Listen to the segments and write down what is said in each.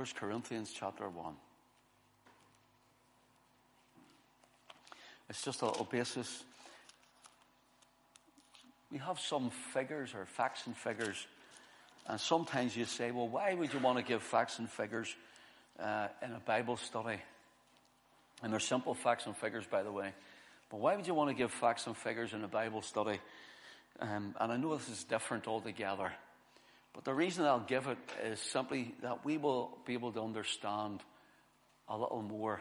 1 Corinthians chapter 1. It's just a little basis. We have some figures or facts and figures, and sometimes you say, well, why would you want to give facts and figures in a Bible study? And they're simple facts and figures, by the way. But why would you want to give facts and figures in a Bible study? And I know this is different altogether. But the reason I'll give it is simply that we will be able to understand a little more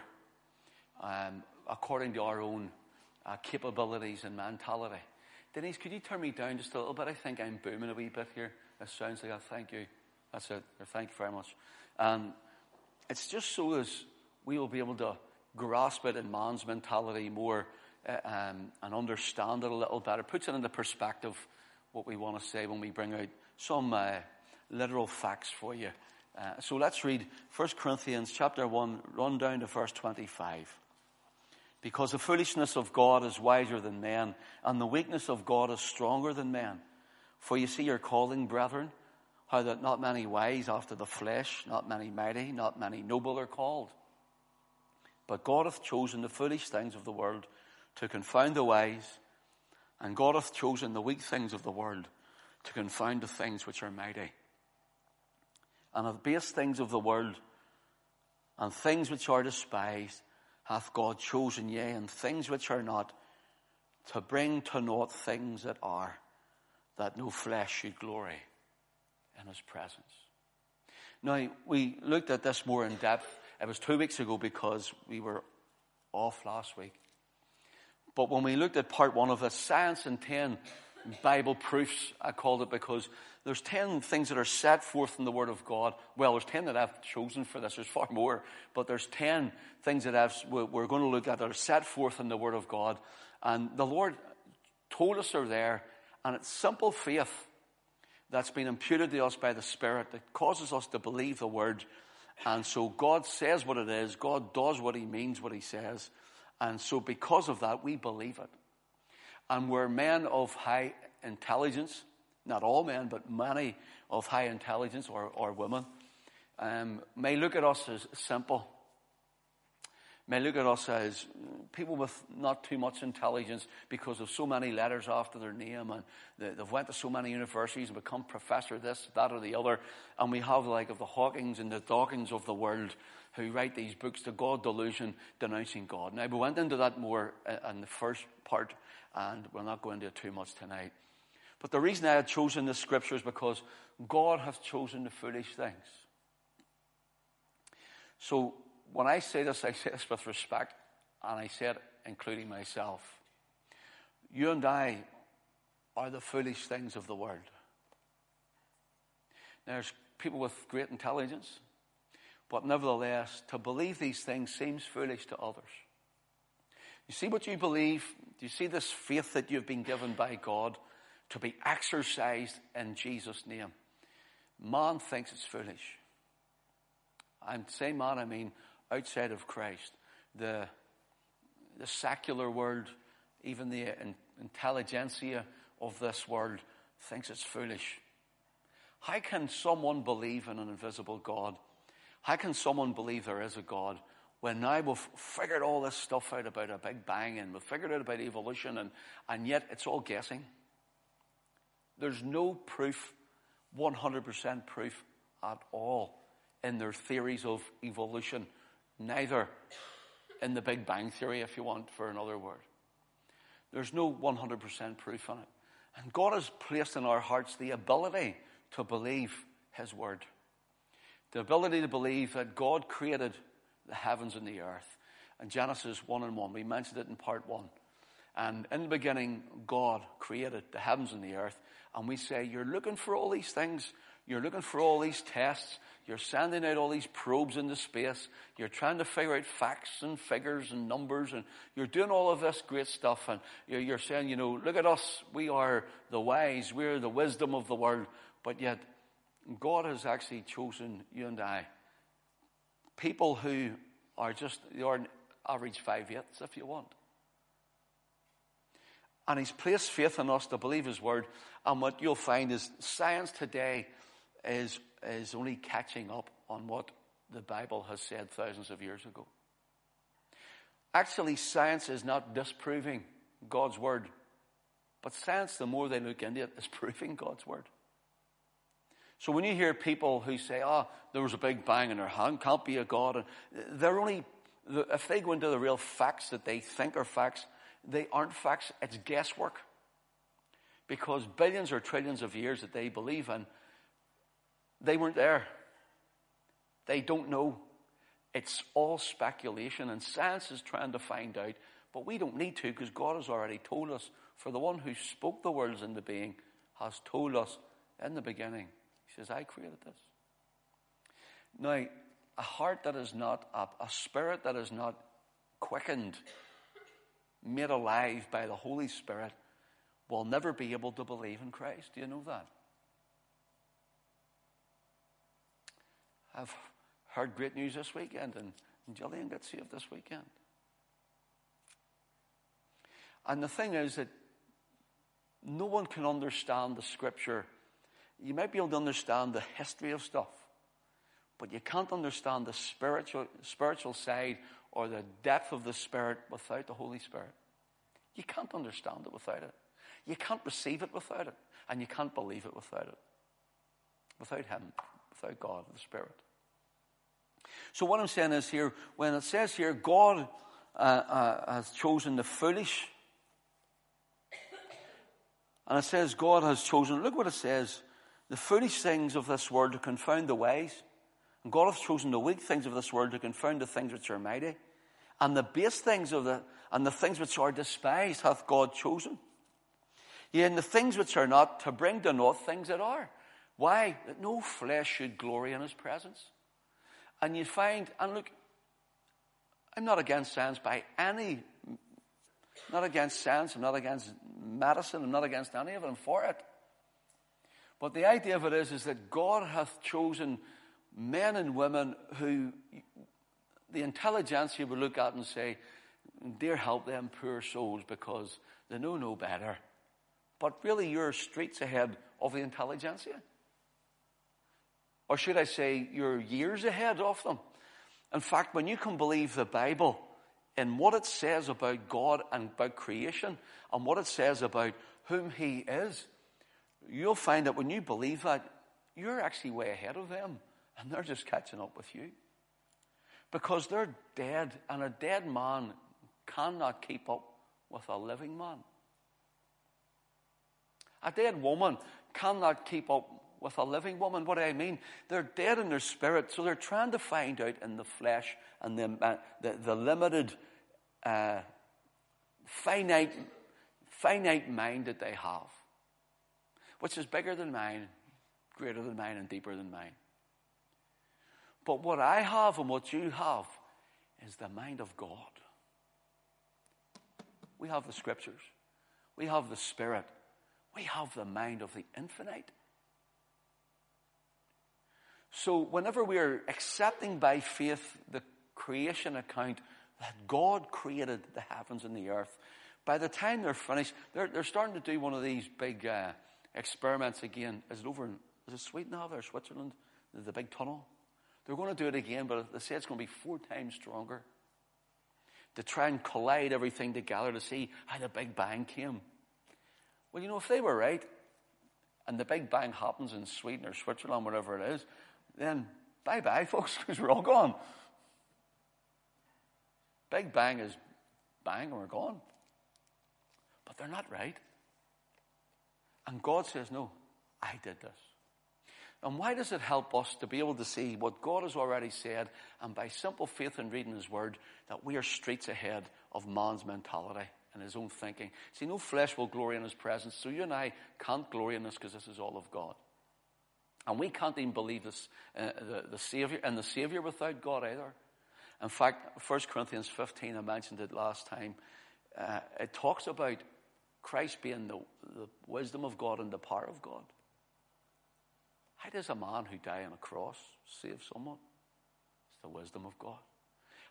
according to our own capabilities and mentality. Denise, could you turn me down just a little bit? I think I'm booming a wee bit here. That sounds like that. Thank you. That's it. Thank you very much. It's just so as we will be able to grasp it in man's mentality more and understand it a little better. Puts it into perspective what we want to say when we bring out some literal facts for you. So let's read 1 Corinthians chapter 1, run down to verse 25. Because the foolishness of God is wiser than men, and the weakness of God is stronger than men. For you see your calling, brethren, how that not many wise after the flesh, not many mighty, not many noble are called. But God hath chosen the foolish things of the world to confound the wise, and God hath chosen the weak things of the world to confound the things which are mighty, and of base things of the world, and things which are despised, hath God chosen, yea, and things which are not, to bring to naught things that are, that no flesh should glory in his presence. Now, we looked at this more in depth. It was 2 weeks ago because we were off last week. But when we looked at part one of the science and 10 Bible proofs, I called it, because there's 10 things that are set forth in the Word of God. Well, there's 10 that I've chosen for this. There's far more, but there's 10 things that we're going to look at that are set forth in the Word of God. And the Lord told us they're there, and it's simple faith that's been imputed to us by the Spirit that causes us to believe the Word. And so God says what it is. God does what he means, what he says. And so because of that, we believe it. And we're men of high intelligence, not all men, but many of high intelligence, or women, may look at us as simple, may look at us as people with not too much intelligence because of so many letters after their name, and they've went to so many universities and become professor this, that, or the other. And we have the like of the Hawkings and the Dawkins of the world who write these books, The God Delusion, denouncing God. Now, we went into that more in the first part, and we'll not go into it too much tonight. But the reason I had chosen this scripture is because God hath chosen the foolish things. So when I say this with respect, and I say it including myself. You and I are the foolish things of the world. Now, there's people with great intelligence, but nevertheless, to believe these things seems foolish to others. You see what you believe? Do you see this faith that you've been given by God to be exercised in Jesus' name? Man thinks it's foolish. I'm saying man, I mean outside of Christ. The secular world, even the intelligentsia of this world, thinks it's foolish. How can someone believe in an invisible God? How can someone believe there is a God when now we've figured all this stuff out about a big bang, and we've figured out about evolution, and yet it's all guessing? There's no proof, 100% proof at all in their theories of evolution, neither in the Big Bang Theory, if you want, for another word. There's no 100% proof on it. And God has placed in our hearts the ability to believe his word. The ability to believe that God created the heavens and the earth. In Genesis 1:1, we mentioned it in part 1. And in the beginning, God created the heavens and the earth. And we say, you're looking for all these things. You're looking for all these tests. You're sending out all these probes into space. You're trying to figure out facts and figures and numbers. And you're doing all of this great stuff. And you're saying, look at us. We are the wise. We're the wisdom of the world. But yet, God has actually chosen you and I, people who are just an average 5/8, if you want. And he's placed faith in us to believe his word. And what you'll find is science today is only catching up on what the Bible has said thousands of years ago. Actually, science is not disproving God's word. But science, the more they look into it, is proving God's word. So when you hear people who say, there was a big bang in their hand, can't be a God. They're only, if they go into the real facts that they think are facts, they aren't facts, it's guesswork. Because billions or trillions of years that they believe in, they weren't there. They don't know. It's all speculation, and science is trying to find out, but we don't need to, because God has already told us. For the one who spoke the worlds into being has told us in the beginning. He says, I created this. Now, a heart that is not up, a spirit that is not quickened, made alive by the Holy Spirit, will never be able to believe in Christ. Do you know that? I've heard great news this weekend, and Jillian got saved this weekend. And the thing is that no one can understand the Scripture. You might be able to understand the history of stuff, but you can't understand the spiritual side or the depth of the Spirit without the Holy Spirit. You can't understand it without it. You can't receive it without it. And you can't believe it without it. Without Him, without God, the Spirit. So what I'm saying is here, when it says here, God has chosen the foolish, and it says God has chosen, look what it says, the foolish things of this world to confound the wise. And God hath chosen the weak things of this world to confound the things which are mighty. And the base things and the things which are despised hath God chosen. Yea, and the things which are not, to bring to naught things that are. Why? That no flesh should glory in his presence. And you find, and look, I'm not against science by any, not against science, I'm not against medicine, I'm not against any of it, I'm for it. But the idea of it is that God hath chosen men and women who the intelligentsia would look at and say, dear, help them poor souls, because they know no better. But really, you're streets ahead of the intelligentsia. Or should I say, you're years ahead of them. In fact, when you can believe the Bible and what it says about God and about creation and what it says about whom He is, you'll find that when you believe that, you're actually way ahead of them, and they're just catching up with you. Because they're dead, and a dead man cannot keep up with a living man. A dead woman cannot keep up with a living woman. What do I mean? They're dead in their spirit, so they're trying to find out in the flesh and the limited, finite mind that they have, which is bigger than mine, greater than mine, and deeper than mine. But what I have and what you have is the mind of God. We have the Scriptures. We have the Spirit. We have the mind of the infinite. So whenever we are accepting by faith the creation account that God created the heavens and the earth, by the time they're finished, they're starting to do one of these big experiments again. Is it over in, is it Sweden or Switzerland? The big tunnel. They're going to do it again, but they say it's going to be 4 times stronger. To try and collide everything together to see how the Big Bang came. Well, you know, if they were right, and the Big Bang happens in Sweden or Switzerland, whatever it is, then bye-bye, folks, because we're all gone. Big Bang is bang, and we're gone. But they're not right. And God says, no, I did this. And why does it help us to be able to see what God has already said, and by simple faith in reading His Word, that we are streets ahead of man's mentality and his own thinking? See, no flesh will glory in His presence, so you and I can't glory in this, because this is all of God. And we can't even believe this, the Savior without God either. In fact, 1 Corinthians 15, I mentioned it last time, it talks about Christ being the wisdom of God and the power of God. How does a man who died on a cross save someone? It's the wisdom of God.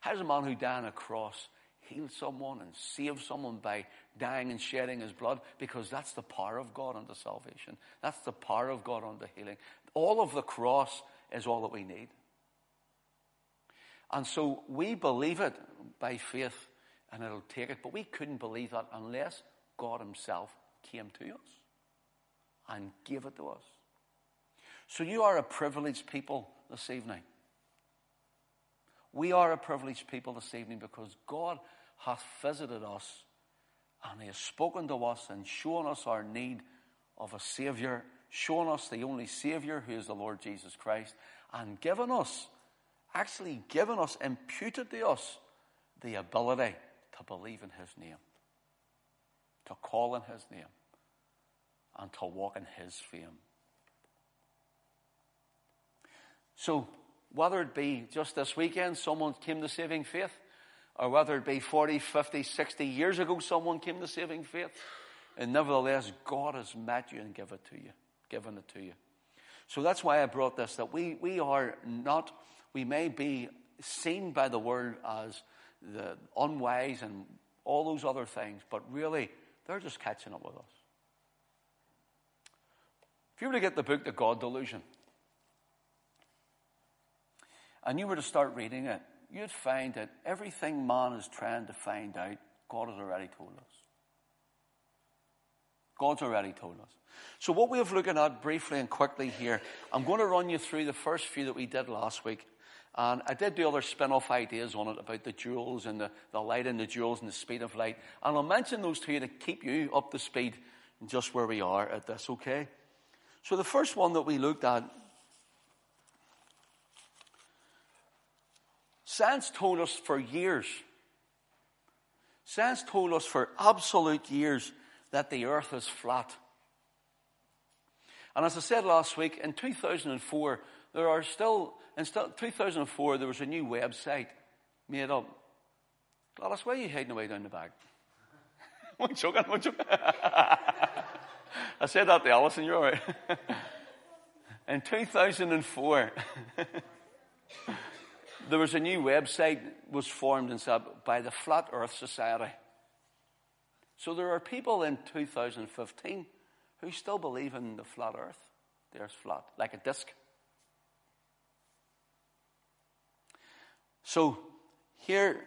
How does a man who died on a cross heal someone and save someone by dying and shedding his blood? Because that's the power of God unto salvation. That's the power of God unto healing. All of the cross is all that we need. And so we believe it by faith, and it'll take it. But we couldn't believe that unless God himself came to us and gave it to us. So you are a privileged people this evening. We are a privileged people this evening because God hath visited us and he has spoken to us and shown us our need of a Savior, shown us the only Savior who is the Lord Jesus Christ, and given us, imputed to us, the ability to believe in his name, to call in his name, and to walk in his fame. So whether it be just this weekend someone came to saving faith, or whether it be 40, 50, 60 years ago someone came to saving faith, and nevertheless God has met you and given it to you. So that's why I brought this, that we may be seen by the world as the unwise and all those other things, but really they're just catching up with us. If you were to get the book, The God Delusion, and you were to start reading it, you'd find that everything man is trying to find out, God has already told us. God's already told us. So what we have looking at briefly and quickly here, I'm going to run you through the first few that we did last week. And I did do other spin-off ideas on it about the jewels and the light and the jewels and the speed of light. And I'll mention those to you to keep you up to speed just where we are at this, okay? So the first one that we looked at, science told us for absolute years that the earth is flat. And as I said last week, in 2004, there was a new website made up. Alice, why are you hiding away down the back? I'm joking. I said that to Alice, and you're all right. In 2004, there was a new website was formed and set up by the Flat Earth Society. So there are people in 2015 who still believe in the flat earth. The earth's flat, like a disc. So here,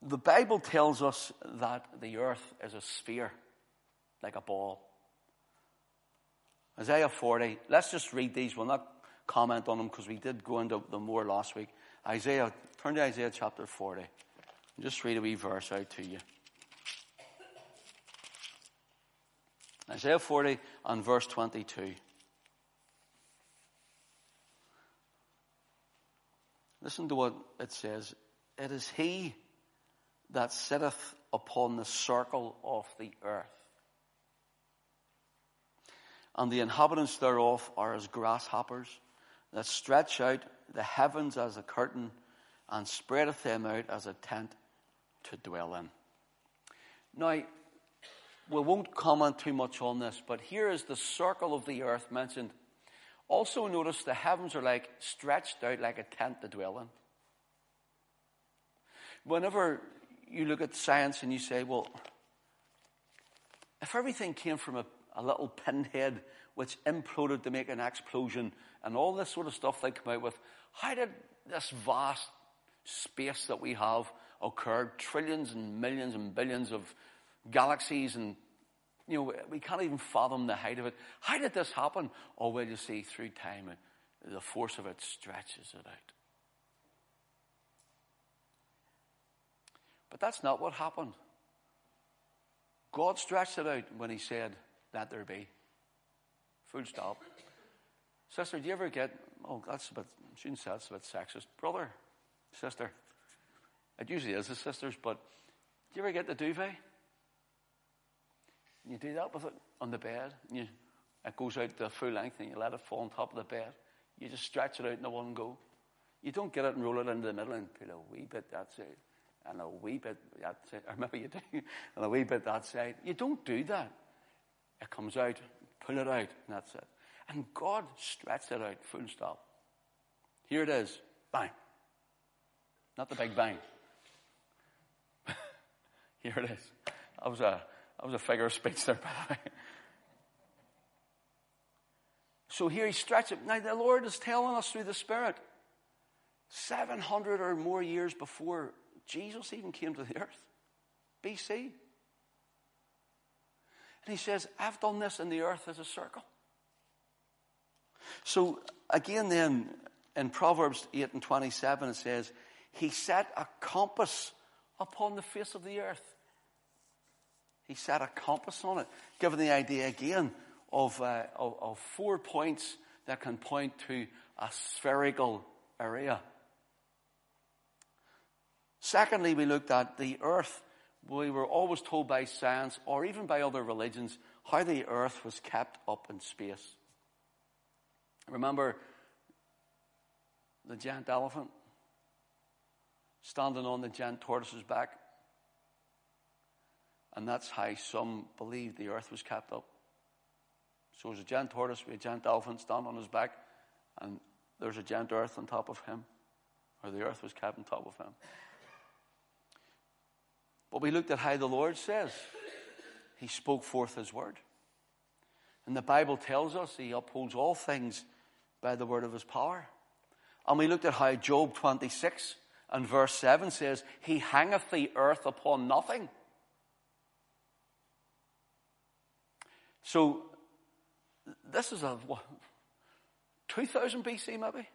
the Bible tells us that the earth is a sphere, like a ball. Isaiah 40, let's just read these. We'll not comment on them because we did go into them more last week. Turn to Isaiah chapter 40. Just read a wee verse out to you. Isaiah 40 and verse 22. Listen to what it says. It is he that sitteth upon the circle of the earth, and the inhabitants thereof are as grasshoppers, that stretch out the heavens as a curtain, and spreadeth them out as a tent to dwell in. Now, we won't comment too much on this, but here is the circle of the earth mentioned. Also notice the heavens are like stretched out like a tent to dwell in. Whenever you look at science and you say, well, if everything came from a little pinhead which imploded to make an explosion and all this sort of stuff they come out with, how did this vast space that we have occurred? Trillions and millions and billions of galaxies, and we can't even fathom the height of it. How did this happen? Oh, well, you see, through time, the force of it stretches it out. But that's not what happened. God stretched it out when he said, "Let there be." Full stop. Sister, do you ever get, shouldn't say that's a bit sexist. Brother, sister, it usually is the sisters, but do you ever get the duvet? And you do that with it on the bed, and it goes out to full length, and you let it fall on top of the bed. You just stretch it out in one go. You don't get it and roll it into the middle and put a wee bit that side, and a wee bit that side, or maybe you do, and a wee bit that side. You don't do that. It comes out, pull it out, and that's it. And God stretched it out, full stop. Here it is. Bang. Not the big bang. Here it is. That was a figure of speech there, by the way. So here he stretched it. Now the Lord is telling us through the Spirit 700 or more years before Jesus even came to the earth, BC. And he says, I've done this in the earth as a circle. So again then, in Proverbs 8:27, it says, he set a compass upon the face of the earth. He set a compass on it, giving the idea again of 4 points that can point to a spherical area. Secondly, we looked at the earth. We were always told by science or even by other religions how the earth was kept up in space. Remember the giant elephant standing on the giant tortoise's back? And that's how some believed the earth was kept up. So there's a giant tortoise with a giant elephant standing on his back, and there's a giant earth on top of him, or the earth was kept on top of him. But we looked at how the Lord says he spoke forth his word. And the Bible tells us he upholds all things by the word of his power. And we looked at how Job 26 and verse 7 says, he hangeth the earth upon nothing. So this is 2000 BC maybe?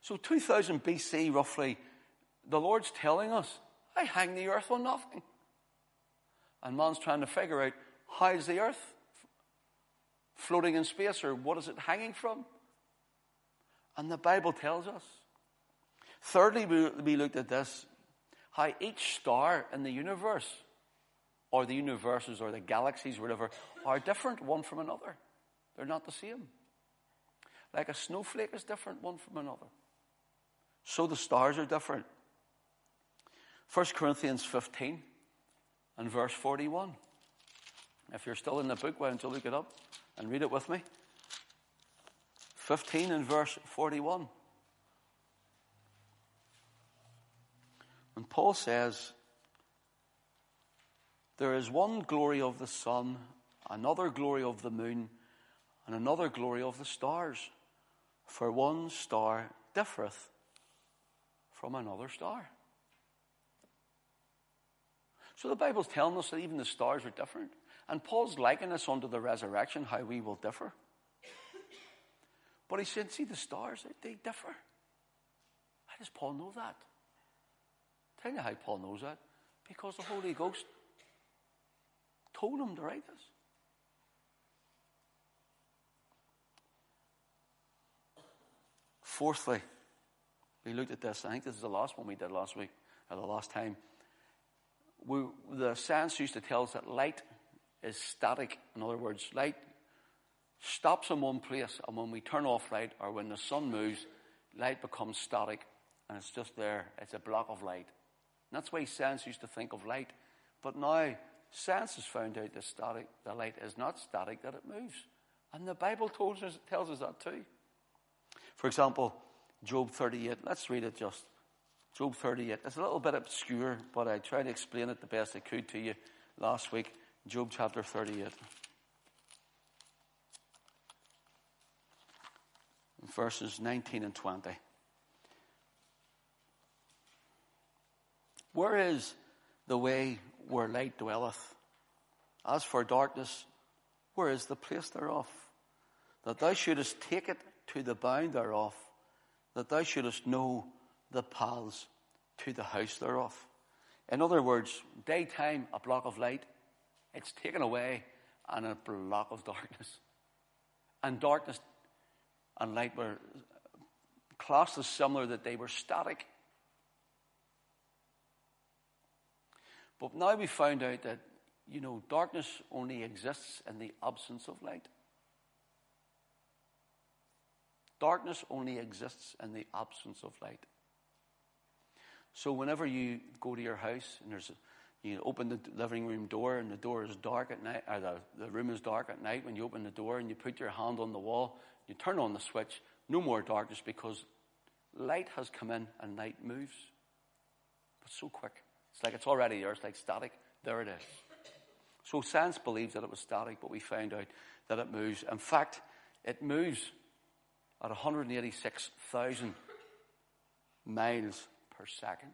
So 2000 BC roughly, the Lord's telling us, I hang the earth on nothing. And man's trying to figure out, how is the earth floating in space, or what is it hanging from? And the Bible tells us. Thirdly, we looked at this, how each star in the universe, or the universes, or the galaxies, whatever, are different one from another. They're not the same. Like a snowflake is different one from another. So the stars are different. 1 Corinthians 15 and verse 41. If you're still in the book, why don't you look it up and read it with me? 15 and verse 41. And Paul says, there is one glory of the sun, another glory of the moon, and another glory of the stars. For one star differeth from another star. So the Bible's telling us that even the stars are different. And Paul's likening us unto the resurrection, how we will differ. But he said, see, the stars, they differ. How does Paul know that? I'll tell you how Paul knows that. Because the Holy Ghost told him to write this. Fourthly, we looked at this. I think this is the last one we did last week, or the last time. The science used to tell us that light is static. In other words, light stops in one place, and when we turn off light, or when the sun moves, light becomes static, and it's just there. It's a block of light. And that's why science used to think of light. But now, science has found out that the light is not static, that it moves. And the Bible tells us that too. For example, Job 38. Let's read it just. Job 38. It's a little bit obscure, but I tried to explain it the best I could to you last week. Job chapter 38. Verses 19 and 20. Where is the way where light dwelleth? As for darkness, where is the place thereof? That thou shouldest take it to the bound thereof, that thou shouldest know the paths to the house thereof. In other words, daytime, a block of light, it's taken away, and a block of darkness. And darkness and light were classed as similar, that they were static. But now we found out that, darkness only exists in the absence of light. Darkness only exists in the absence of light. So whenever you go to your house and you open the living room door and the door is dark at night, or the room is dark at night, when you open the door and you put your hand on the wall, you turn on the switch, no more darkness, because light has come in and light moves. But so quick. It's like it's already there. It's like static. There it is. So science believes that it was static, but we found out that it moves. In fact, it moves at 186,000 miles per second.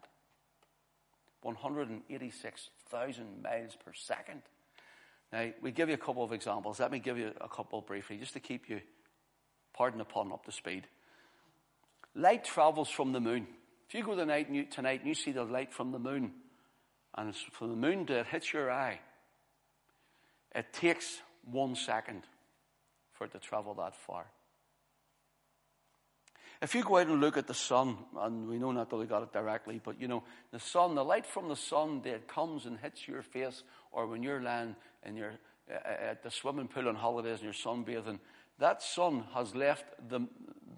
186,000 miles per second. Now, we give you a couple of examples. Let me give you a couple briefly, just to keep you, pardon the pun, up to speed. Light travels from the moon. If you go tonight and you see the light from the moon, and it's from the moon to it hits your eye, it takes 1 second for it to travel that far. If you go out and look at the sun, and we know not that we got it directly, but you know, the sun, the light from the sun that comes and hits your face, or when you're lying in your, at the swimming pool on holidays and you're sunbathing, that sun has left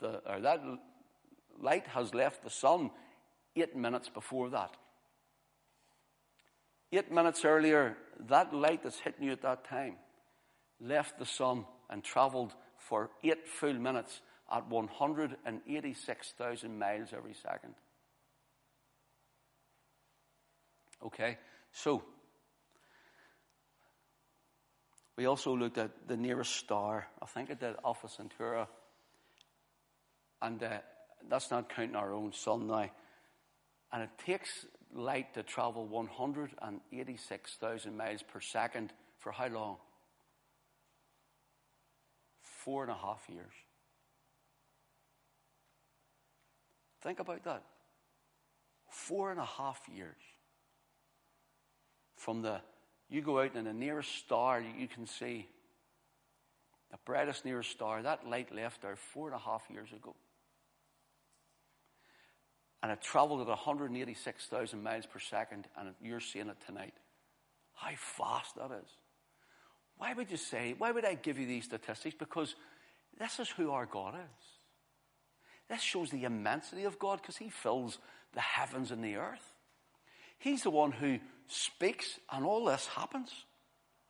that light has left the sun 8 minutes before that. 8 minutes earlier, that light that's hitting you at that time left the sun and traveled for 8 full minutes at 186,000 miles every second. Okay, so we also looked at the nearest star. I think it did Alpha Centauri. And that's not counting our own sun now. And it takes light to travel 186,000 miles per second for how long? 4.5 years. Think about that. 4.5 years. You go out and the nearest star you can see, the brightest nearest star, that light left there 4.5 years ago. And it traveled at 186,000 miles per second, and you're seeing it tonight. How fast that is. Why would I give you these statistics? Because this is who our God is. This shows the immensity of God, because he fills the heavens and the earth. He's the one who speaks and all this happens.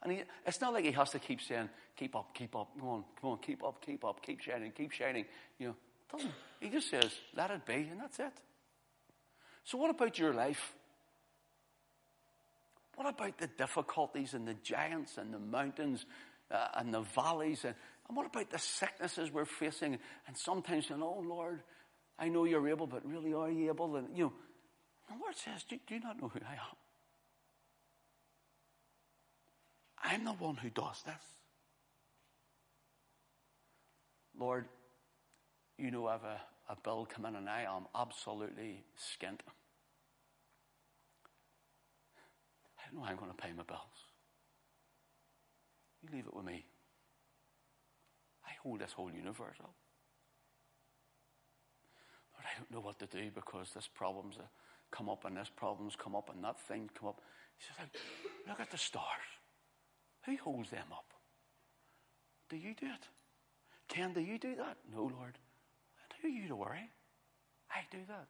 And it's not like he has to keep saying, keep up, come on, keep up, keep shining. You know, doesn't. He just says, let it be, and that's it. So what about your life? What about the difficulties and the giants and the mountains and the valleys and what about the sicknesses we're facing? And sometimes saying, oh, Lord, I know you're able, but really are you able? And, you know, the Lord says, do you not know who I am? I'm the one who does this. Lord, you know I have a bill come in and I am absolutely skint. I know I'm going to pay my bills. You leave it with me. I hold this whole universe up. Lord, I don't know what to do because this problem's come up and this problem's come up and that thing come up. He says, look at the stars. Who holds them up? Do you do it? Ken, do you do that? No, Lord. And who are you to worry? I do that.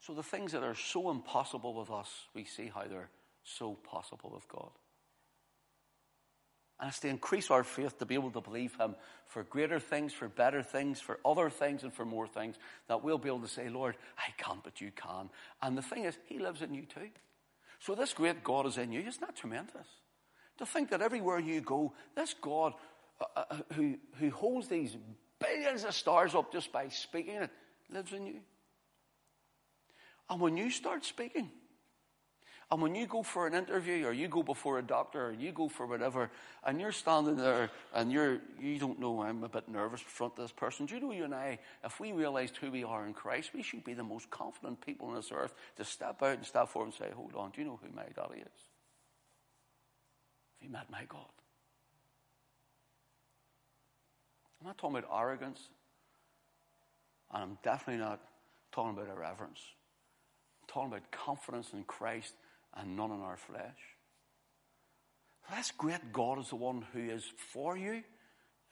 So the things that are so impossible with us, we see how they're so possible with God. And it's to increase our faith to be able to believe him for greater things, for better things, for other things, and for more things, that we'll be able to say, Lord, I can't, but you can. And the thing is, he lives in you too. So this great God is in you. Isn't that tremendous? To think that everywhere you go, this God who holds these billions of stars up just by speaking it, lives in you. And when you start speaking, and when you go for an interview, or you go before a doctor, or you go for whatever, and you're standing there, and you don't know, I'm a bit nervous in front of this person. Do you know, you and I, if we realized who we are in Christ, we should be the most confident people on this earth to step out and step forward and say, hold on, do you know who my daddy is? Have you met my God? I'm not talking about arrogance, and I'm definitely not talking about irreverence. I'm talking about confidence in Christ and none in our flesh. This great God is the one who is for you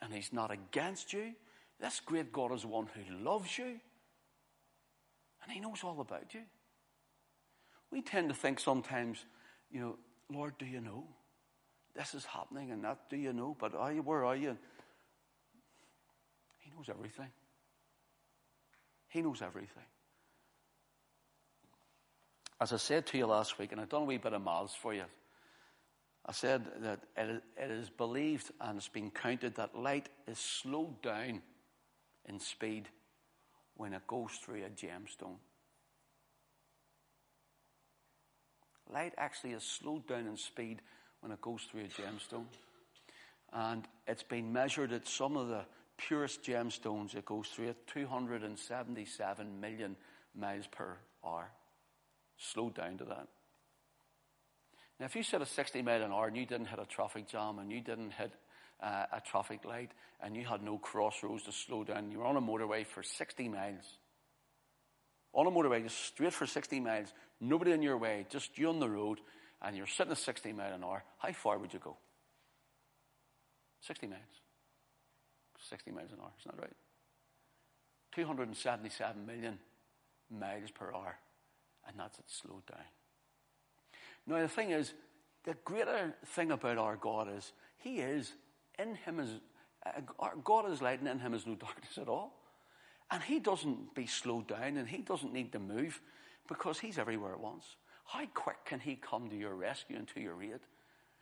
and he's not against you. This great God is the one who loves you and he knows all about you. We tend to think sometimes, you know, Lord, do you know? This is happening and that, do you know? But where are you? He knows everything. He knows everything. As I said to you last week, and I've done a wee bit of maths for you, I said that it is believed and it's been counted that light is slowed down in speed when it goes through a gemstone. Light actually is slowed down in speed when it goes through a gemstone. And it's been measured at some of the purest gemstones it goes through at 277 million miles per hour. Slowed down to that. Now, if you set a 60 mile an hour and you didn't hit a traffic jam and you didn't hit a traffic light and you had no crossroads to slow down, you were on a motorway for 60 miles. On a motorway, just straight for 60 miles, nobody in your way, just you on the road, and you're sitting at 60 mile an hour, how far would you go? 60 miles. 60 miles an hour, isn't that right? 277 million miles per hour, and that's it slowed down. Now, the thing is, the greater thing about our God is, He is, in Him is, our God is light and in Him is no darkness at all. And He doesn't be slowed down and He doesn't need to move because He's everywhere at once. How quick can He come to your rescue and to your aid?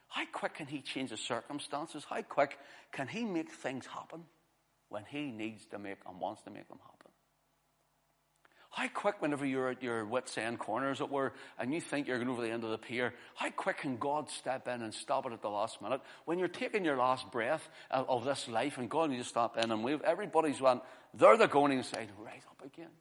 How quick can He change the circumstances? How quick can He make things happen when He needs to make and wants to make them happen? How quick, whenever you're at your wit's end corner, as it were, and you think you're going over the end of the pier, how quick can God step in and stop it at the last minute? When you're taking your last breath of this life, and God needs to stop in and wave, everybody's went, they're the going inside, right up again.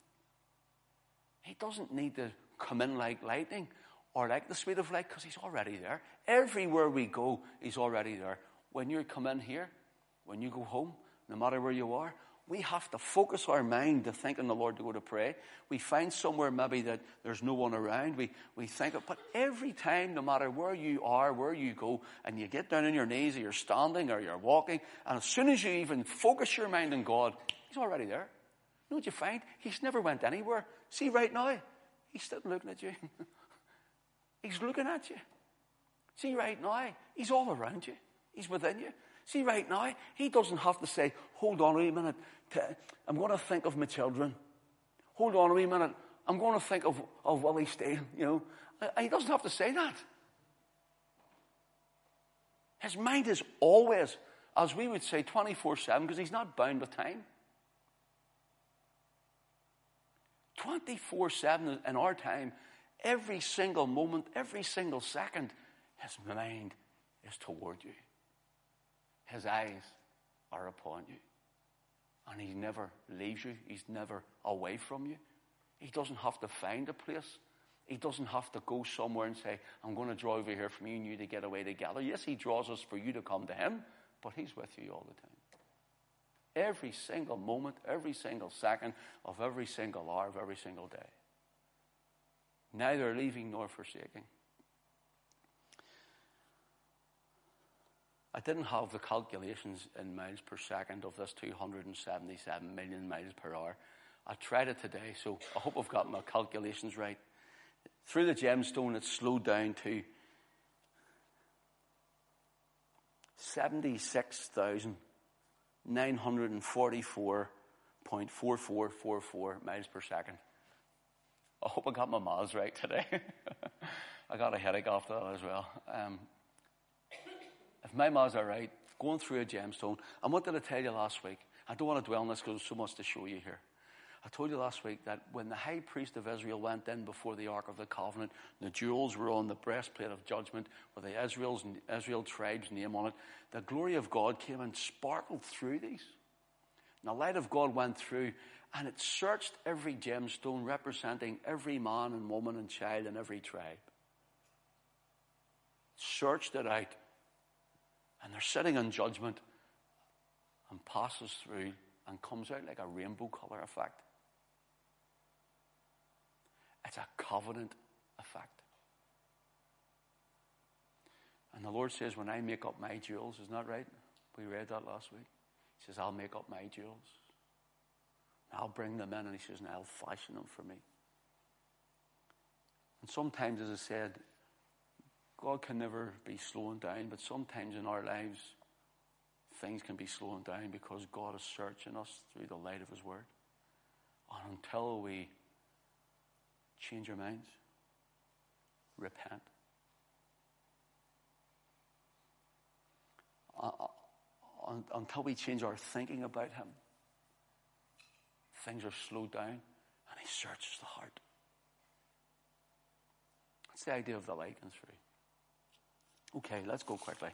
He doesn't need to come in like lightning or like the speed of light because He's already there. Everywhere we go, He's already there. When you come in here, when you go home, no matter where you are, we have to focus our mind to think on the Lord to go to pray. We find somewhere maybe that there's no one around. We think of, but every time, no matter where you are, where you go, and you get down on your knees or you're standing or you're walking, and as soon as you even focus your mind on God, He's already there. You know what you find? He's never went anywhere. See, right now, He's still looking at you. He's looking at you. See, right now, He's all around you. He's within you. See, right now, He doesn't have to say, hold on a wee minute, I'm going to think of my children. Hold on a wee minute, I'm going to think of Willie Steele, you know. He doesn't have to say that. His mind is always, as we would say, 24/7, because He's not bound with time. 24/7 in our time, every single moment, every single second, His mind is toward you. His eyes are upon you. And He never leaves you. He's never away from you. He doesn't have to find a place. He doesn't have to go somewhere and say, I'm going to draw over here from you and you to get away together. Yes, He draws us for you to come to Him, but He's with you all the time. Every single moment, every single second of every single hour of every single day. Neither leaving nor forsaking. I didn't have the calculations in miles per second of this 277 million miles per hour. I tried it today, so I hope I've got my calculations right. Through the gemstone, it's slowed down to 76,944.4444 miles per second. I hope I got my maths right today. I got a headache after that as well. If my maths are right, going through a gemstone, and what did I tell you last week? I don't want to dwell on this because there's so much to show you here. I told you last week that when the high priest of Israel went in before the Ark of the Covenant, the jewels were on the breastplate of judgment with the Israel tribe's name on it, the glory of God came and sparkled through these. And the light of God went through, and it searched every gemstone representing every man and woman and child in every tribe. Searched it out. And they're sitting in judgment and passes through and comes out like a rainbow color effect. It's a covenant effect. And the Lord says, when I make up my jewels, isn't that right? We read that last week. He says, I'll make up my jewels. I'll bring them in, and He says, and I'll fashion them for me. And sometimes, as I said, God can never be slowing down, but sometimes in our lives, things can be slowing down because God is searching us through the light of His Word. And until we change our minds, repent, And until we change our thinking about him, things are slowed down, and he searches the heart. That's the idea of the likeness for you. Okay, let's go quickly.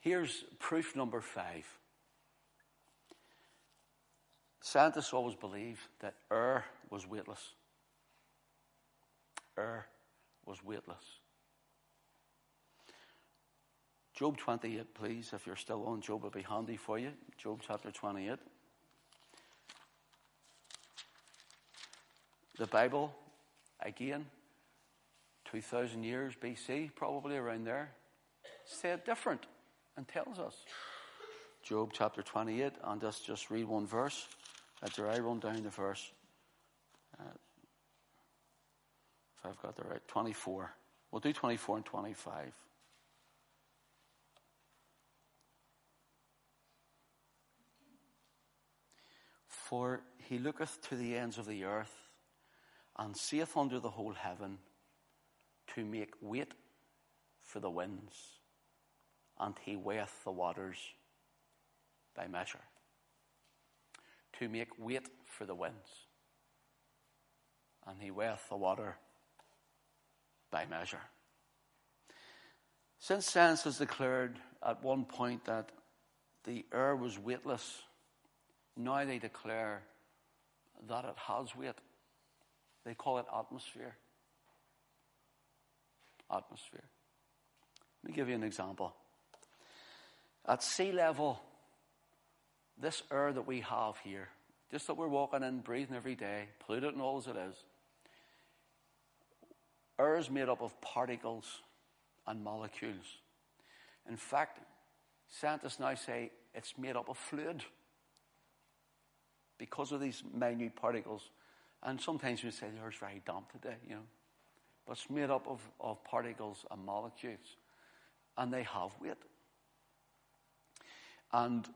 Here's proof number 5. Scientists always believed that air was weightless. Air was weightless. Job 28, please. If you're still on, Job will be handy for you. Job chapter 28. The Bible, again, 2,000 years BC, probably around there, said different and tells us. Job chapter 28, and let's just read one verse. After I run down the verse, if I've got the right, 24. We'll do 24 and 25. For he looketh to the ends of the earth, and seeth under the whole heaven, to make weight for the winds, and he weigheth the waters by measure. To make weight for the winds, and he weigheth the water by measure. Since science has declared at one point that the air was weightless, now they declare that it has weight. They call it atmosphere. Atmosphere. Let me give you an example. At sea level, this air that we have here, just that we're walking in, breathing every day, polluted and all as it is, air is made up of particles and molecules. In fact, scientists now say it's made up of fluid because of these minute particles. And sometimes we say the air's very damp today, you know. But it's made up of particles and molecules. And they have weight. And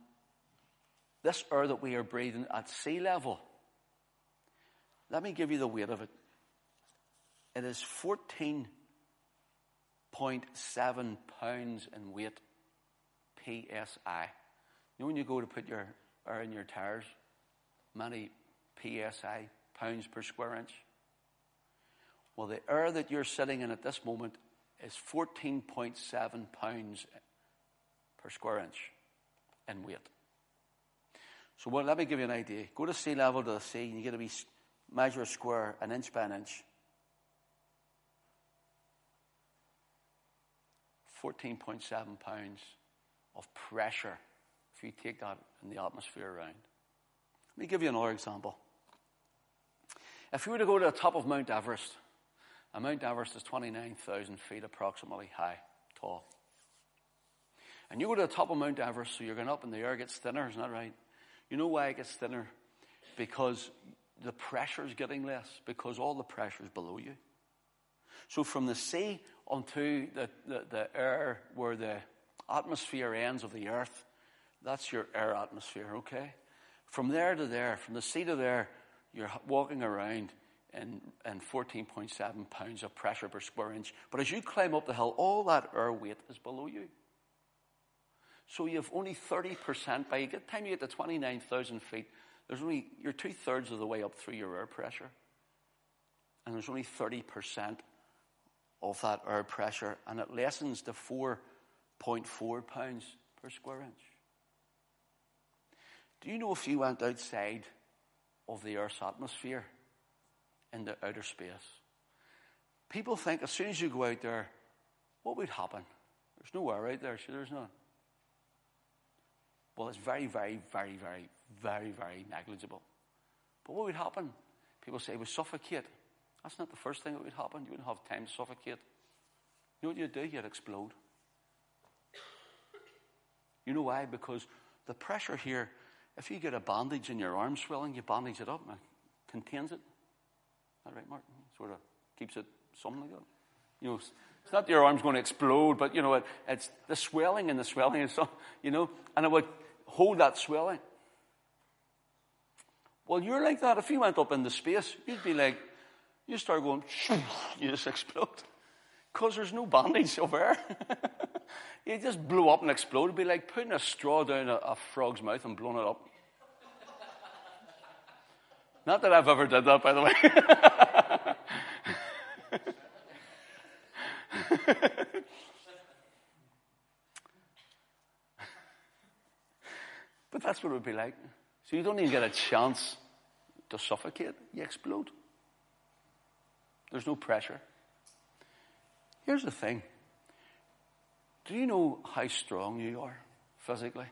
this air that we are breathing at sea level, let me give you the weight of it. It is 14.7 pounds in weight, PSI. You know when you go to put your air in your tires, many PSI, pounds per square inch? Well, the air that you're sitting in at this moment is 14.7 pounds per square inch in weight. So well, let me give you an idea. Go to sea level to the sea, and you get to measure a square an inch by an inch. 14.7 pounds of pressure if you take that in the atmosphere around. Let me give you another example. If you were to go to the top of Mount Everest, and Mount Everest is 29,000 feet approximately high, tall. And you go to the top of Mount Everest, so you're going up and the air gets thinner, isn't that right? You know why it gets thinner? Because the pressure is getting less, because all the pressure is below you. So from the sea onto the air where the atmosphere ends of the earth, that's your air atmosphere, okay? From there to there, from the sea to there, you're walking around in 14.7 pounds of pressure per square inch. But as you climb up the hill, all that air weight is below you. So you have only 30%. By the time you get to 29,000 feet, you're two-thirds of the way up through your air pressure. And there's only 30% of that air pressure. And it lessens to 4.4 pounds per square inch. Do you know if you went outside of the Earth's atmosphere into outer space, people think as soon as you go out there, what would happen? There's no air out there, so there's none. Well, it's very, very, very, very, very, very negligible. But what would happen? People say, we suffocate. That's not the first thing that would happen. You wouldn't have time to suffocate. You know what you'd do? You'd explode. You know why? Because the pressure here, if you get a bandage and your arm swelling, you bandage it up and it contains it. Is that right, Martin? Sort of keeps it something like that. You know, it's not that your arm's going to explode, but, you know, it's the swelling and the swelling and stuff, you know, and it would hold that swelling. Well, you're like that. If you went up into space, you'd be like, you start going, you just explode. because there's no bandage of air. It just blew up and exploded. It'd be like putting a straw down a frog's mouth and blowing it up. Not that I've ever did that, by the way. But that's what it would be like. So you don't even get a chance to suffocate. You explode. There's no pressure. Here's the thing. Do you know how strong you are physically?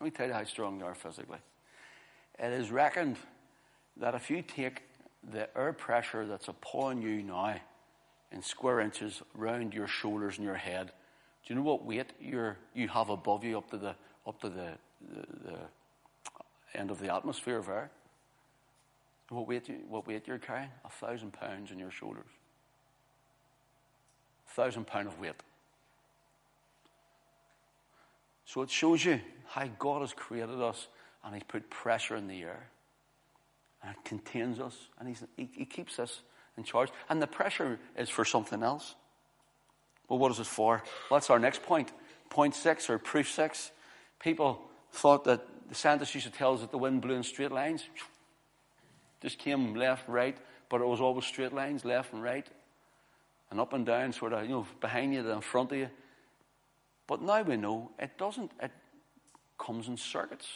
Let me tell you how strong you are physically. It is reckoned that if you take the air pressure that's upon you now in square inches round your shoulders and your head, do you know what weight you have above you up to the end of the atmosphere of air? What weight you're carrying? 1,000 pounds on your shoulders. 1,000 pound of weight. So it shows you how God has created us, and He's put pressure in the air. And it contains us, and he keeps us in charge. And the pressure is for something else. Well, what is it for? Well, that's our next point. Point 6, or proof 6. People thought that the scientists used to tell us that the wind blew in straight lines. Just came left, right, but it was always straight lines, left and right. And up and down, sort of, behind you, in front of you. But now we know it doesn't. It comes in circuits.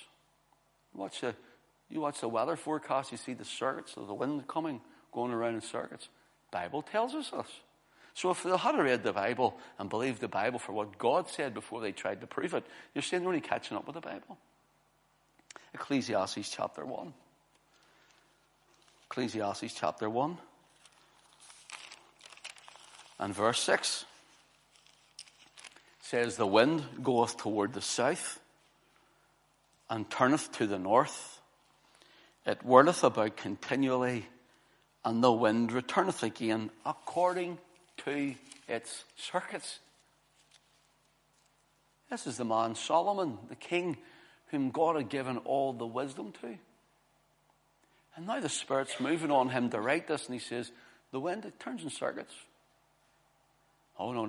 You watch the weather forecast, you see the circuits of the wind coming, going around in circuits. Bible tells us this. So if they had read the Bible and believed the Bible for what God said before they tried to prove it, you're saying they're only catching up with the Bible. Ecclesiastes chapter 1. Ecclesiastes chapter 1 and verse 6 says, "The wind goeth toward the south and turneth to the north. It whirleth about continually, and the wind returneth again according to its circuits." This is the man Solomon, the king, whom God had given all the wisdom to. And now the Spirit's moving on him to write this, and he says, the wind, it turns in circuits. Oh, no.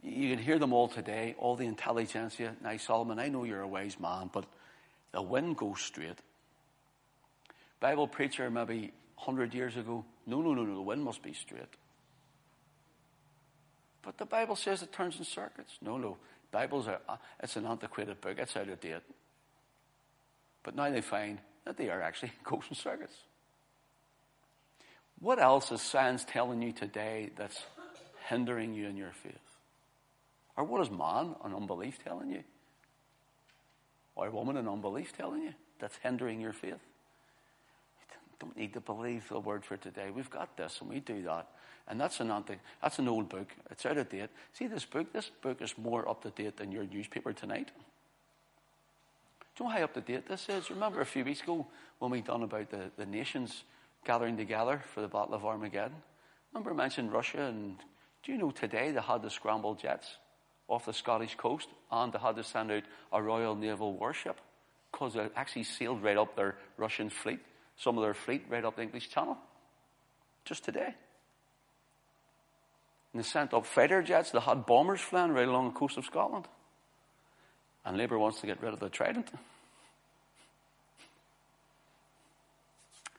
You can hear them all today, all the intelligentsia. Now, Solomon, I know you're a wise man, but the wind goes straight. Bible preacher maybe 100 years ago, no, the wind must be straight. But the Bible says it turns in circuits. No, it's an antiquated book, it's out of date. But now they find that they are actually goes in circuits. What else is science telling you today that's hindering you in your faith? Or what is man and unbelief telling you? Or woman and unbelief telling you that's hindering your faith? Don't need to believe the word for today. We've got this, and we do that. And that's an old book. It's out of date. See, this book is more up to date than your newspaper tonight. Do you know how up to date this is? Remember a few weeks ago when we done about the nations gathering together for the Battle of Armageddon? Remember I mentioned Russia, and do you know today they had the scrambled jets off the Scottish coast, and they had to send out a Royal Naval warship because they actually sailed right up their Russian fleet. Some of their fleet right up the English Channel, just today. And they sent up fighter jets. They had bombers flying right along the coast of Scotland. And Labour wants to get rid of the Trident.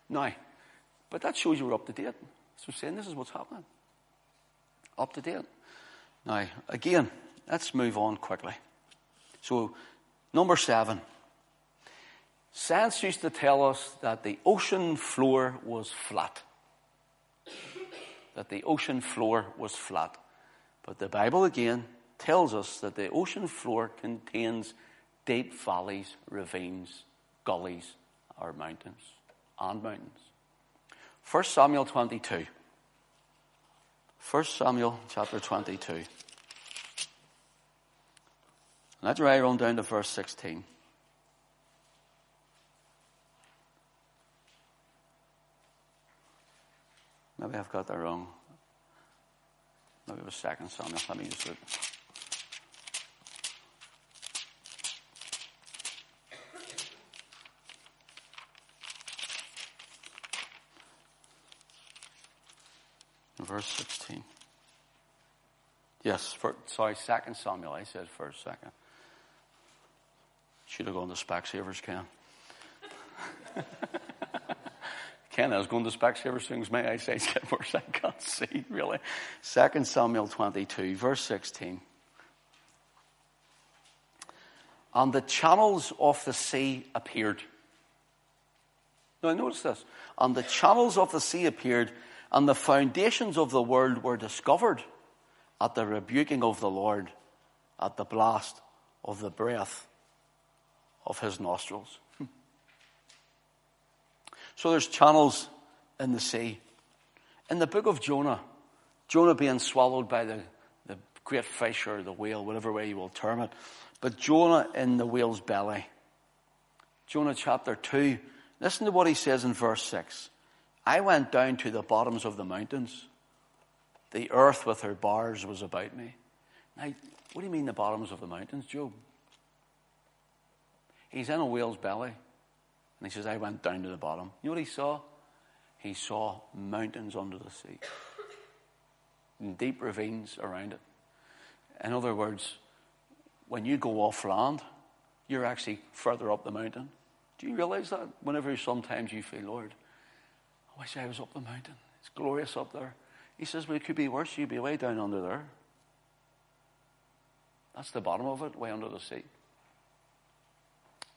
Now, but that shows you we're up to date. So saying this is what's happening. Up to date. Now, again, let's move on quickly. So, number 7. Science used to tell us that the ocean floor was flat. That the ocean floor was flat. But the Bible again tells us that the ocean floor contains deep valleys, ravines, gullies, or mountains, and mountains. 1 Samuel 22. 1 Samuel chapter 22. And that's right on down to verse 16. Maybe I've got that wrong. Maybe it was 2 Samuel. Let me just look. Verse 16. Yes, sorry, 2 Samuel. I said first, second. Should have gone to Specsavers, Ken. Ken, I was going to Specsavers soon as my eyesight's getting worse. I can't see, really. 2 Samuel 22, verse 16. And the channels of the sea appeared. Now, notice this. And the channels of the sea appeared, and the foundations of the world were discovered at the rebuking of the Lord, at the blast of the breath of his nostrils. So there's channels in the sea. In the book of Jonah, Jonah being swallowed by the great fish or the whale, whatever way you will term it, but Jonah in the whale's belly. Jonah chapter 2, listen to what he says in verse 6. I went down to the bottoms of the mountains. The earth with her bars was about me. Now, what do you mean the bottoms of the mountains, Job? He's in a whale's belly. And he says, I went down to the bottom. You know what he saw? He saw mountains under the sea. And deep ravines around it. In other words, when you go off land, you're actually further up the mountain. Do you realize that? Whenever sometimes you feel, Lord, I wish I was up the mountain. It's glorious up there. He says, well, it could be worse. You'd be way down under there. That's the bottom of it, way under the sea.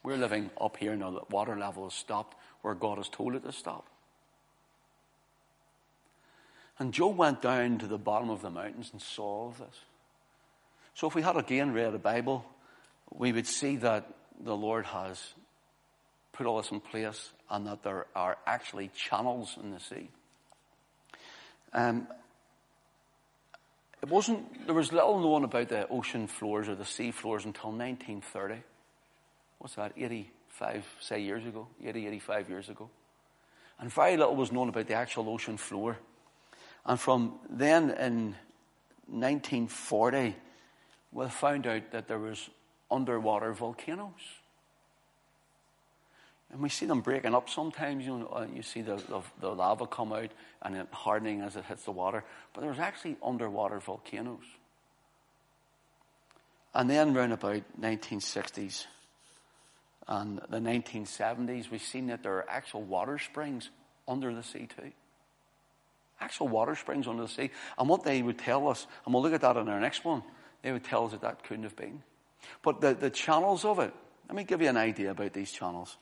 We're living up here now that water level has stopped where God has told it to stop. And Job went down to the bottom of the mountains and saw this. So if we had again read the Bible, we would see that the Lord has put all this in place and that there are actually channels in the sea. There was little known about the ocean floors or the sea floors until 1930. What's that? 85 years ago. And very little was known about the actual ocean floor. And from then in 1940, we found out that there was underwater volcanoes. And we see them breaking up sometimes. You know, you see the lava come out and it hardening as it hits the water. But there was actually underwater volcanoes. And then round about 1960s and the 1970s, we've seen that there are actual water springs under the sea too. Actual water springs under the sea. And what they would tell us, and we'll look at that in our next one, they would tell us that that couldn't have been. But the channels of it, let me give you an idea about these channels.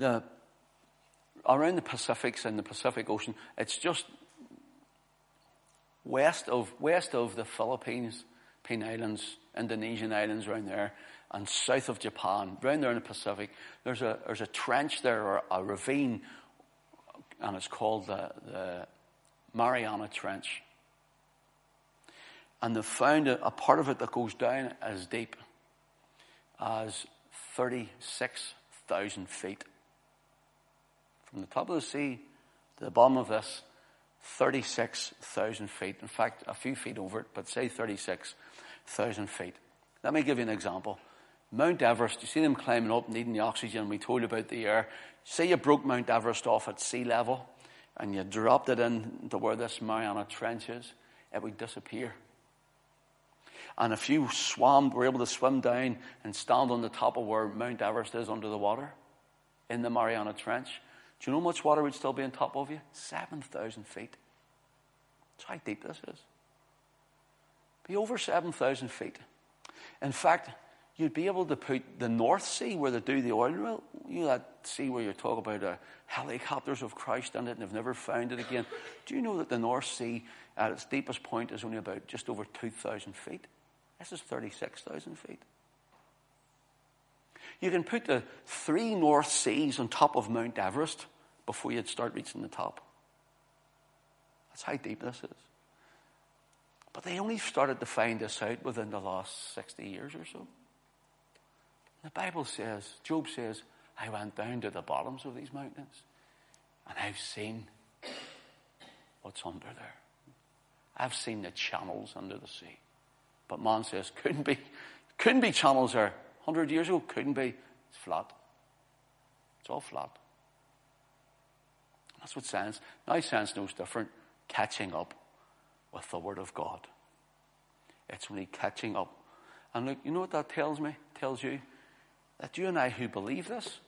Around the Pacifics and the Pacific Ocean, it's just west of the Philippines, Pine Islands, Indonesian islands around there, and south of Japan, round there in the Pacific. There's a trench there, or a ravine, and it's called the Mariana Trench. And they've found a part of it that goes down as deep as 36,000 feet. From the top of the sea to the bottom of this, 36,000 feet. In fact, a few feet over it, but say 36,000 feet. Let me give you an example. Mount Everest, you see them climbing up, needing the oxygen. We told you about the air. Say you broke Mount Everest off at sea level and you dropped it into where this Mariana Trench is, it would disappear. And if you were able to swim down and stand on the top of where Mount Everest is under the water, in the Mariana Trench, do you know how much water would still be on top of you? 7,000 feet. That's how deep this is. Be over 7,000 feet. In fact, you'd be able to put the North Sea where they do the oil well, you know that sea where you talk about helicopters have crashed in it and they've never found it again. Do you know that the North Sea at its deepest point is only about just over 2,000 feet? This is 36,000 feet. You can put the three North Seas on top of Mount Everest before you'd start reaching the top. That's how deep this is. But they only started to find this out within the last 60 years or so. And the Bible says, Job says, I went down to the bottoms of these mountains and I've seen what's under there. I've seen the channels under the sea. But man says, couldn't be channels there. 100 years ago, couldn't be. It's flat. It's all flat. That's what science, now science knows different, catching up with the Word of God. It's really catching up. And look, you know what that tells me? It tells you that you and I who believe this,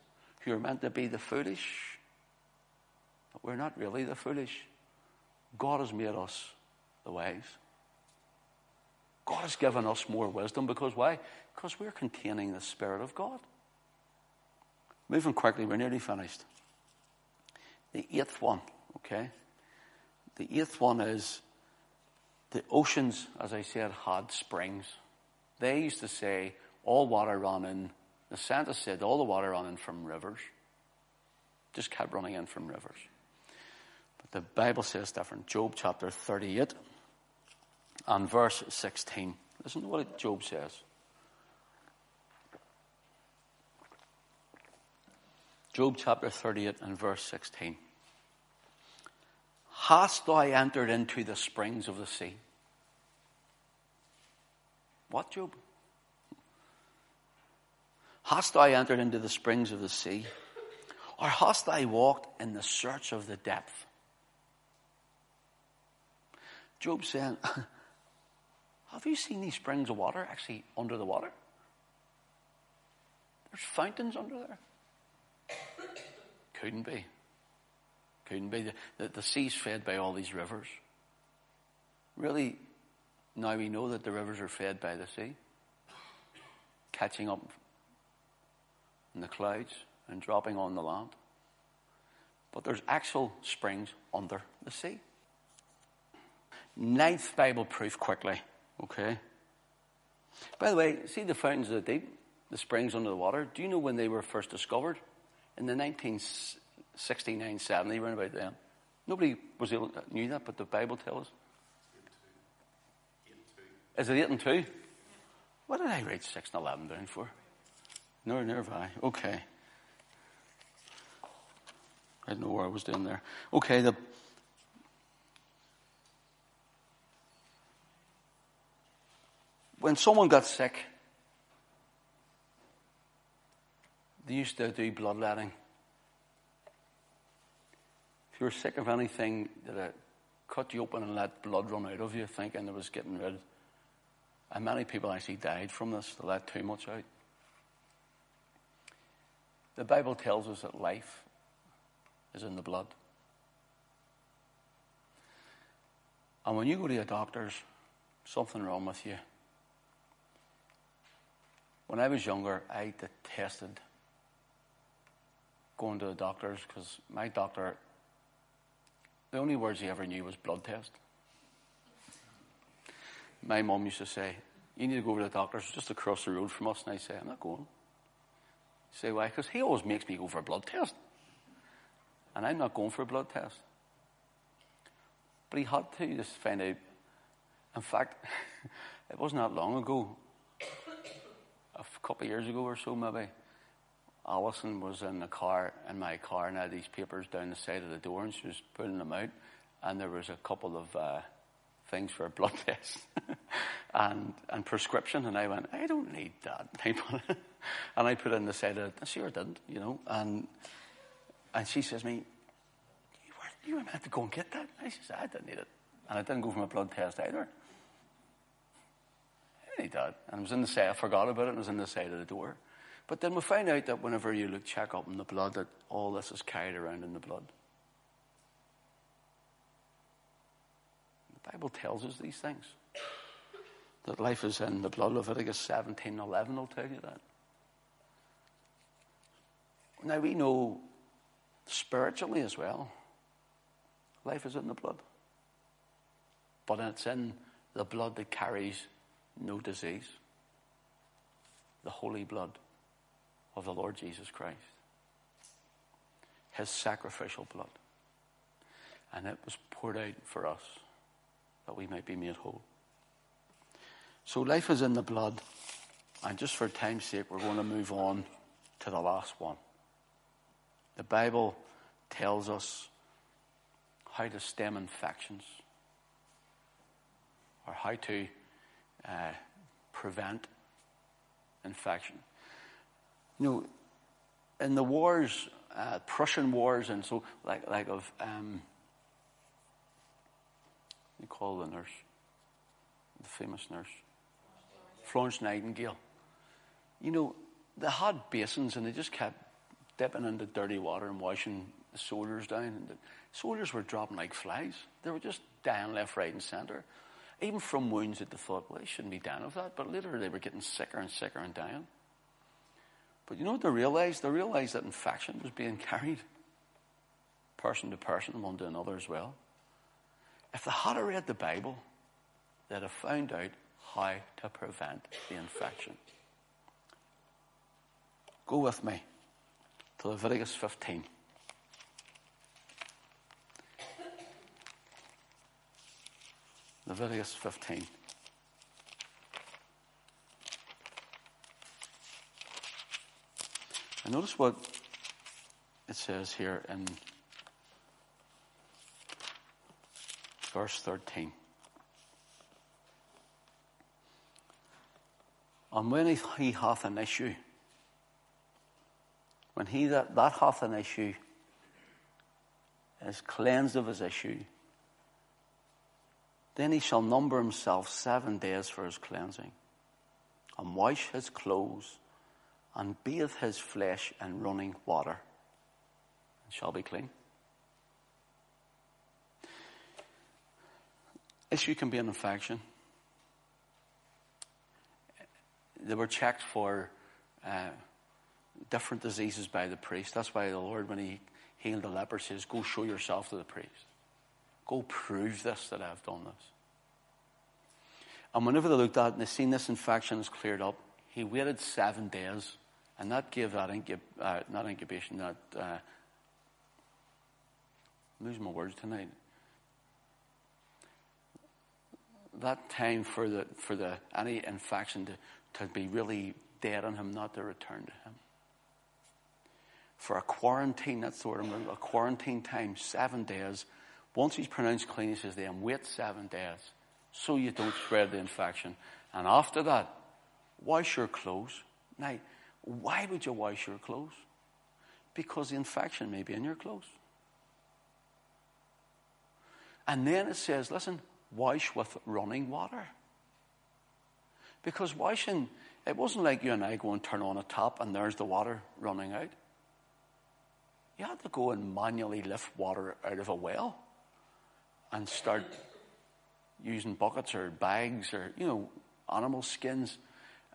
who are meant to be the foolish, but we're not really the foolish. God has made us the wise. God has given us more wisdom because why? Because we're containing the Spirit of God. Moving quickly, we're nearly finished. The eighth one, okay? The eighth one is the oceans, as I said, had springs. They used to say all water ran in. The scientists said all the water ran in from rivers. Just kept running in from rivers. But the Bible says different. Job chapter 38 and verse 16. Listen to what Job says. Job chapter 38 and verse 16. Hast thou entered into the springs of the sea? What, Job? Hast thou entered into the springs of the sea? Or hast thou walked in the search of the depth? Job saying, have you seen these springs of water actually under the water? There's fountains under there. Couldn't be. Couldn't be. The sea's fed by all these rivers. Really, now we know that the rivers are fed by the sea, catching up in the clouds and dropping on the land. But there's actual springs under the sea. Ninth Bible proof quickly, okay? By the way, see the fountains of the deep, the springs under the water. Do you know when they were first discovered? In the 1969, 70, around about then. Nobody was able to, knew that, but the Bible tells us. 8 and 2. Is it 8 and 2? What did I write 6 and 11 down for? Nor have I. Okay. I didn't know where I was doing there. Okay, when someone got sick, they used to do bloodletting. If you were sick of anything, they'd cut you open and let blood run out of you, thinking it was getting rid. And many people actually died from this. They let too much out. The Bible tells us that life is in the blood. And when you go to your doctors, something wrong with you. When I was younger, I detested going to the doctors because my doctor, the only words he ever knew was blood test. My mum used to say, you need to go over to the doctors just across the road from us. And I say, I'm not going. She'd say, why? Because he always makes me go for a blood test. And I'm not going for a blood test. But he had to just find out. In fact, it wasn't that long ago. A couple of years ago or so maybe, Allison was in my car, and I had these papers down the side of the door, and she was pulling them out, and there was a couple of things for a blood test and prescription, and I went, I don't need that. And I put it in the side of it. I sure didn't, you know. And she says to me, you were meant to go and get that. And I says, I didn't need it. And I didn't go for my blood test either. He did, and it was in the side. I forgot about it. And it was in the side of the door. But then we find out that whenever you check up in the blood, that all this is carried around in the blood. The Bible tells us these things. That life is in the blood. Leviticus 17:11 will tell you that. Now we know spiritually as well. Life is in the blood, but it's in the blood that carries no disease. The holy blood of the Lord Jesus Christ. His sacrificial blood. And it was poured out for us that we might be made whole. So life is in the blood. And just for time's sake, we're going to move on to the last one. The Bible tells us how to stem infections. Or how to prevent infection. You know, in the wars, Prussian wars, and so like of what do you call the nurse, the famous nurse? Florence Nightingale. You know, they had basins and they just kept dipping into dirty water and washing the soldiers down. And the soldiers were dropping like flies. They were just dying left, right and centre. Even from wounds that they thought, well, they shouldn't be dying of that. But later they were getting sicker and sicker and dying. But you know what they realised? They realised that infection was being carried person to person, one to another as well. If they had read the Bible, they'd have found out how to prevent the infection. Go with me to Leviticus 15. Leviticus 15. And notice what it says here in verse 13. And when he hath an issue, when he that hath an issue is cleansed of his issue, then he shall number himself 7 days for his cleansing, and wash his clothes, and bathe his flesh in running water, and shall be clean. Issue can be an infection. They were checked for different diseases by the priest. That's why the Lord, when he healed the leper, says, go show yourself to the priest. Go prove this, that I've done this. And whenever they looked at it and they seen this infection is cleared up, he waited 7 days, and that gave that that time for any infection to be really dead on him, not to return to him. For a quarantine, that's the word, a quarantine time, 7 days. Once he's pronounced clean, he says, then wait 7 days so you don't spread the infection. And after that, wash your clothes. Now, why would you wash your clothes? Because the infection may be in your clothes. And then it says, listen, wash with running water. Because washing, it wasn't like you and I go and turn on a tap and there's the water running out. You had to go and manually lift water out of a well and start using buckets or bags or, you know, animal skins,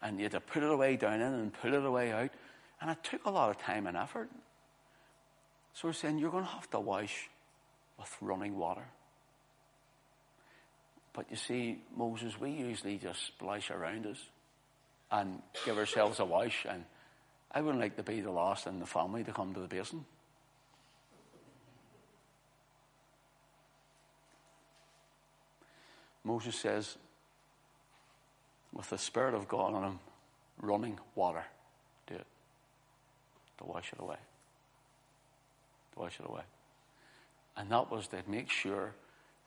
and you had to put it away down in and put it away out, and it took a lot of time and effort. So we're saying you're going to have to wash with running water. But you see, Moses, we usually just splash around us and give ourselves a wash, and I wouldn't like to be the last in the family to come to the basin. Moses says, with the Spirit of God on him, running water, do it. To wash it away. To wash it away. And that was to make sure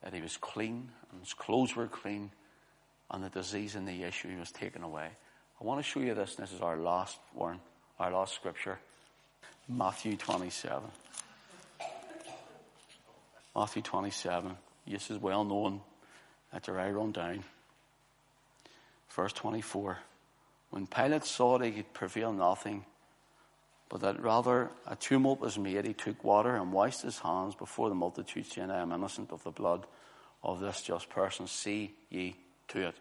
that he was clean, and his clothes were clean, and the disease and the issue was taken away. I want to show you this, and this is our last one, our last scripture. Matthew 27. Matthew 27. This is well known after I run down. Verse 24. When Pilate saw that he could prevail nothing, but that rather a tumult was made, he took water and washed his hands before the multitude, saying, I am innocent of the blood of this just person. See ye to it.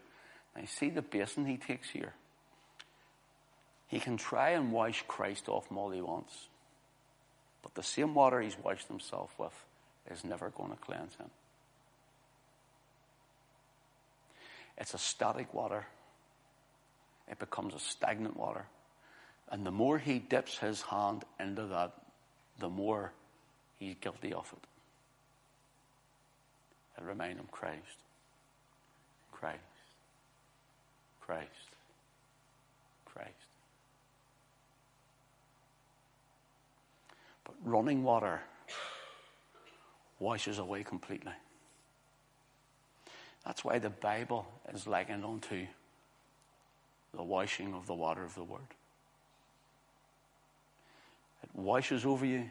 Now see the basin he takes here. He can try and wash Christ off him all he wants, but the same water he's washed himself with is never going to cleanse him. It's a static water. It becomes a stagnant water. And the more he dips his hand into that, the more he's guilty of it. It'll remind him, Christ, Christ, Christ, Christ. But running water washes away completely. That's why the Bible is likened unto the washing of the water of the Word. It washes over you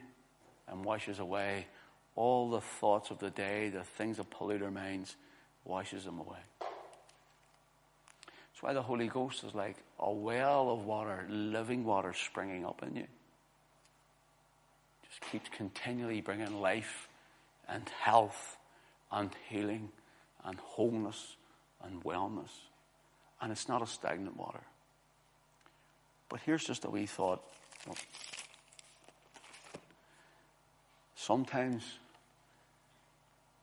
and washes away all the thoughts of the day, the things that pollute our minds, washes them away. That's why the Holy Ghost is like a well of water, living water springing up in you. Just keeps continually bringing life and health and healing and wholeness and wellness. And it's not a stagnant water. But here's just a wee thought. Sometimes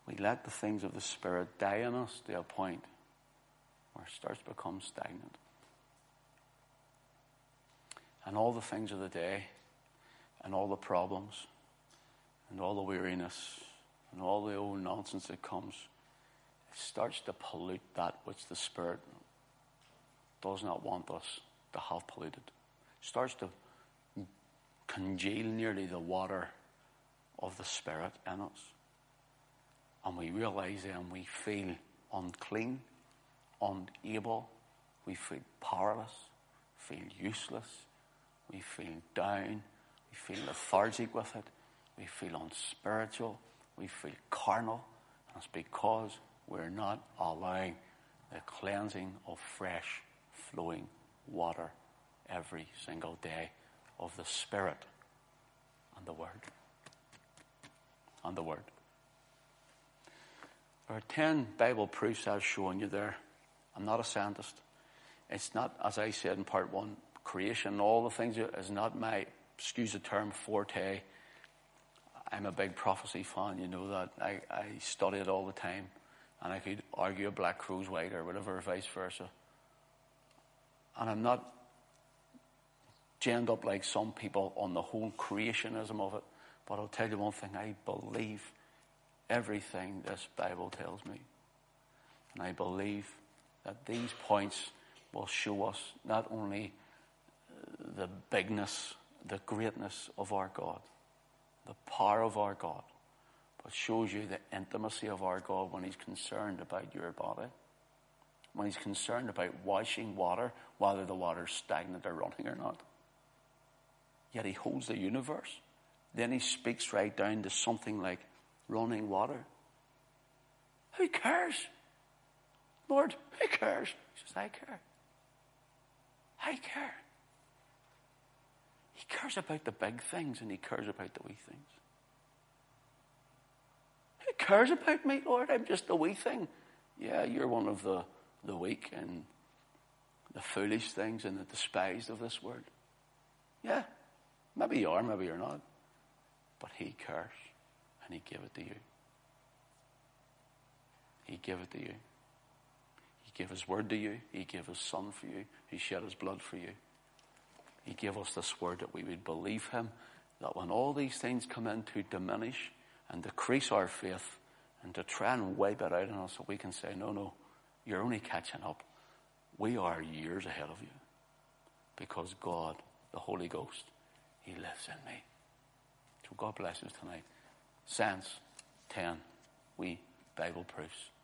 we let the things of the Spirit die in us to a point where it starts to become stagnant. And all the things of the day, and all the problems, and all the weariness, and all the old nonsense that comes, it starts to pollute that which the Spirit does not want us to have polluted. It starts to congeal nearly the water of the Spirit in us. And we realize then we feel unclean, unable, we feel powerless, feel useless, we feel down, we feel lethargic with it, we feel unspiritual, we feel carnal. And it's because we're not allowing the cleansing of fresh flowing water every single day of the Spirit and the Word. And the Word. There are 10 Bible proofs I've shown you there. I'm not a scientist. It's not, as I said in part 1, creation, all the things is not my, excuse the term, forte. I'm a big prophecy fan, you know that. I study it all the time. And I could argue a black crow's white or whatever, or vice versa. And I'm not jammed up like some people on the whole creationism of it. But I'll tell you one thing, I believe everything this Bible tells me. And I believe that these points will show us not only the bigness, the greatness of our God, the power of our God, but shows you the intimacy of our God when He's concerned about your body. When He's concerned about washing water, whether the water's stagnant or running or not. Yet He holds the universe. Then He speaks right down to something like running water. Who cares? Lord, who cares? He says, I care. I care. He cares about the big things and He cares about the wee things. Who cares about me, Lord? I'm just a wee thing. Yeah, you're one of the weak and the foolish things and the despised of this world. Yeah, maybe you are, maybe you're not. But He cares and He gave it to you. He gave it to you. He gave His word to you. He gave His Son for you. He shed His blood for you. He gave us this word that we would believe Him, that when all these things come in to diminish and decrease our faith and to try and wipe it out on us, so we can say, no, you're only catching up. We are years ahead of you because God, the Holy Ghost, He lives in me. So God bless us tonight. Sans 10 wee Bible proofs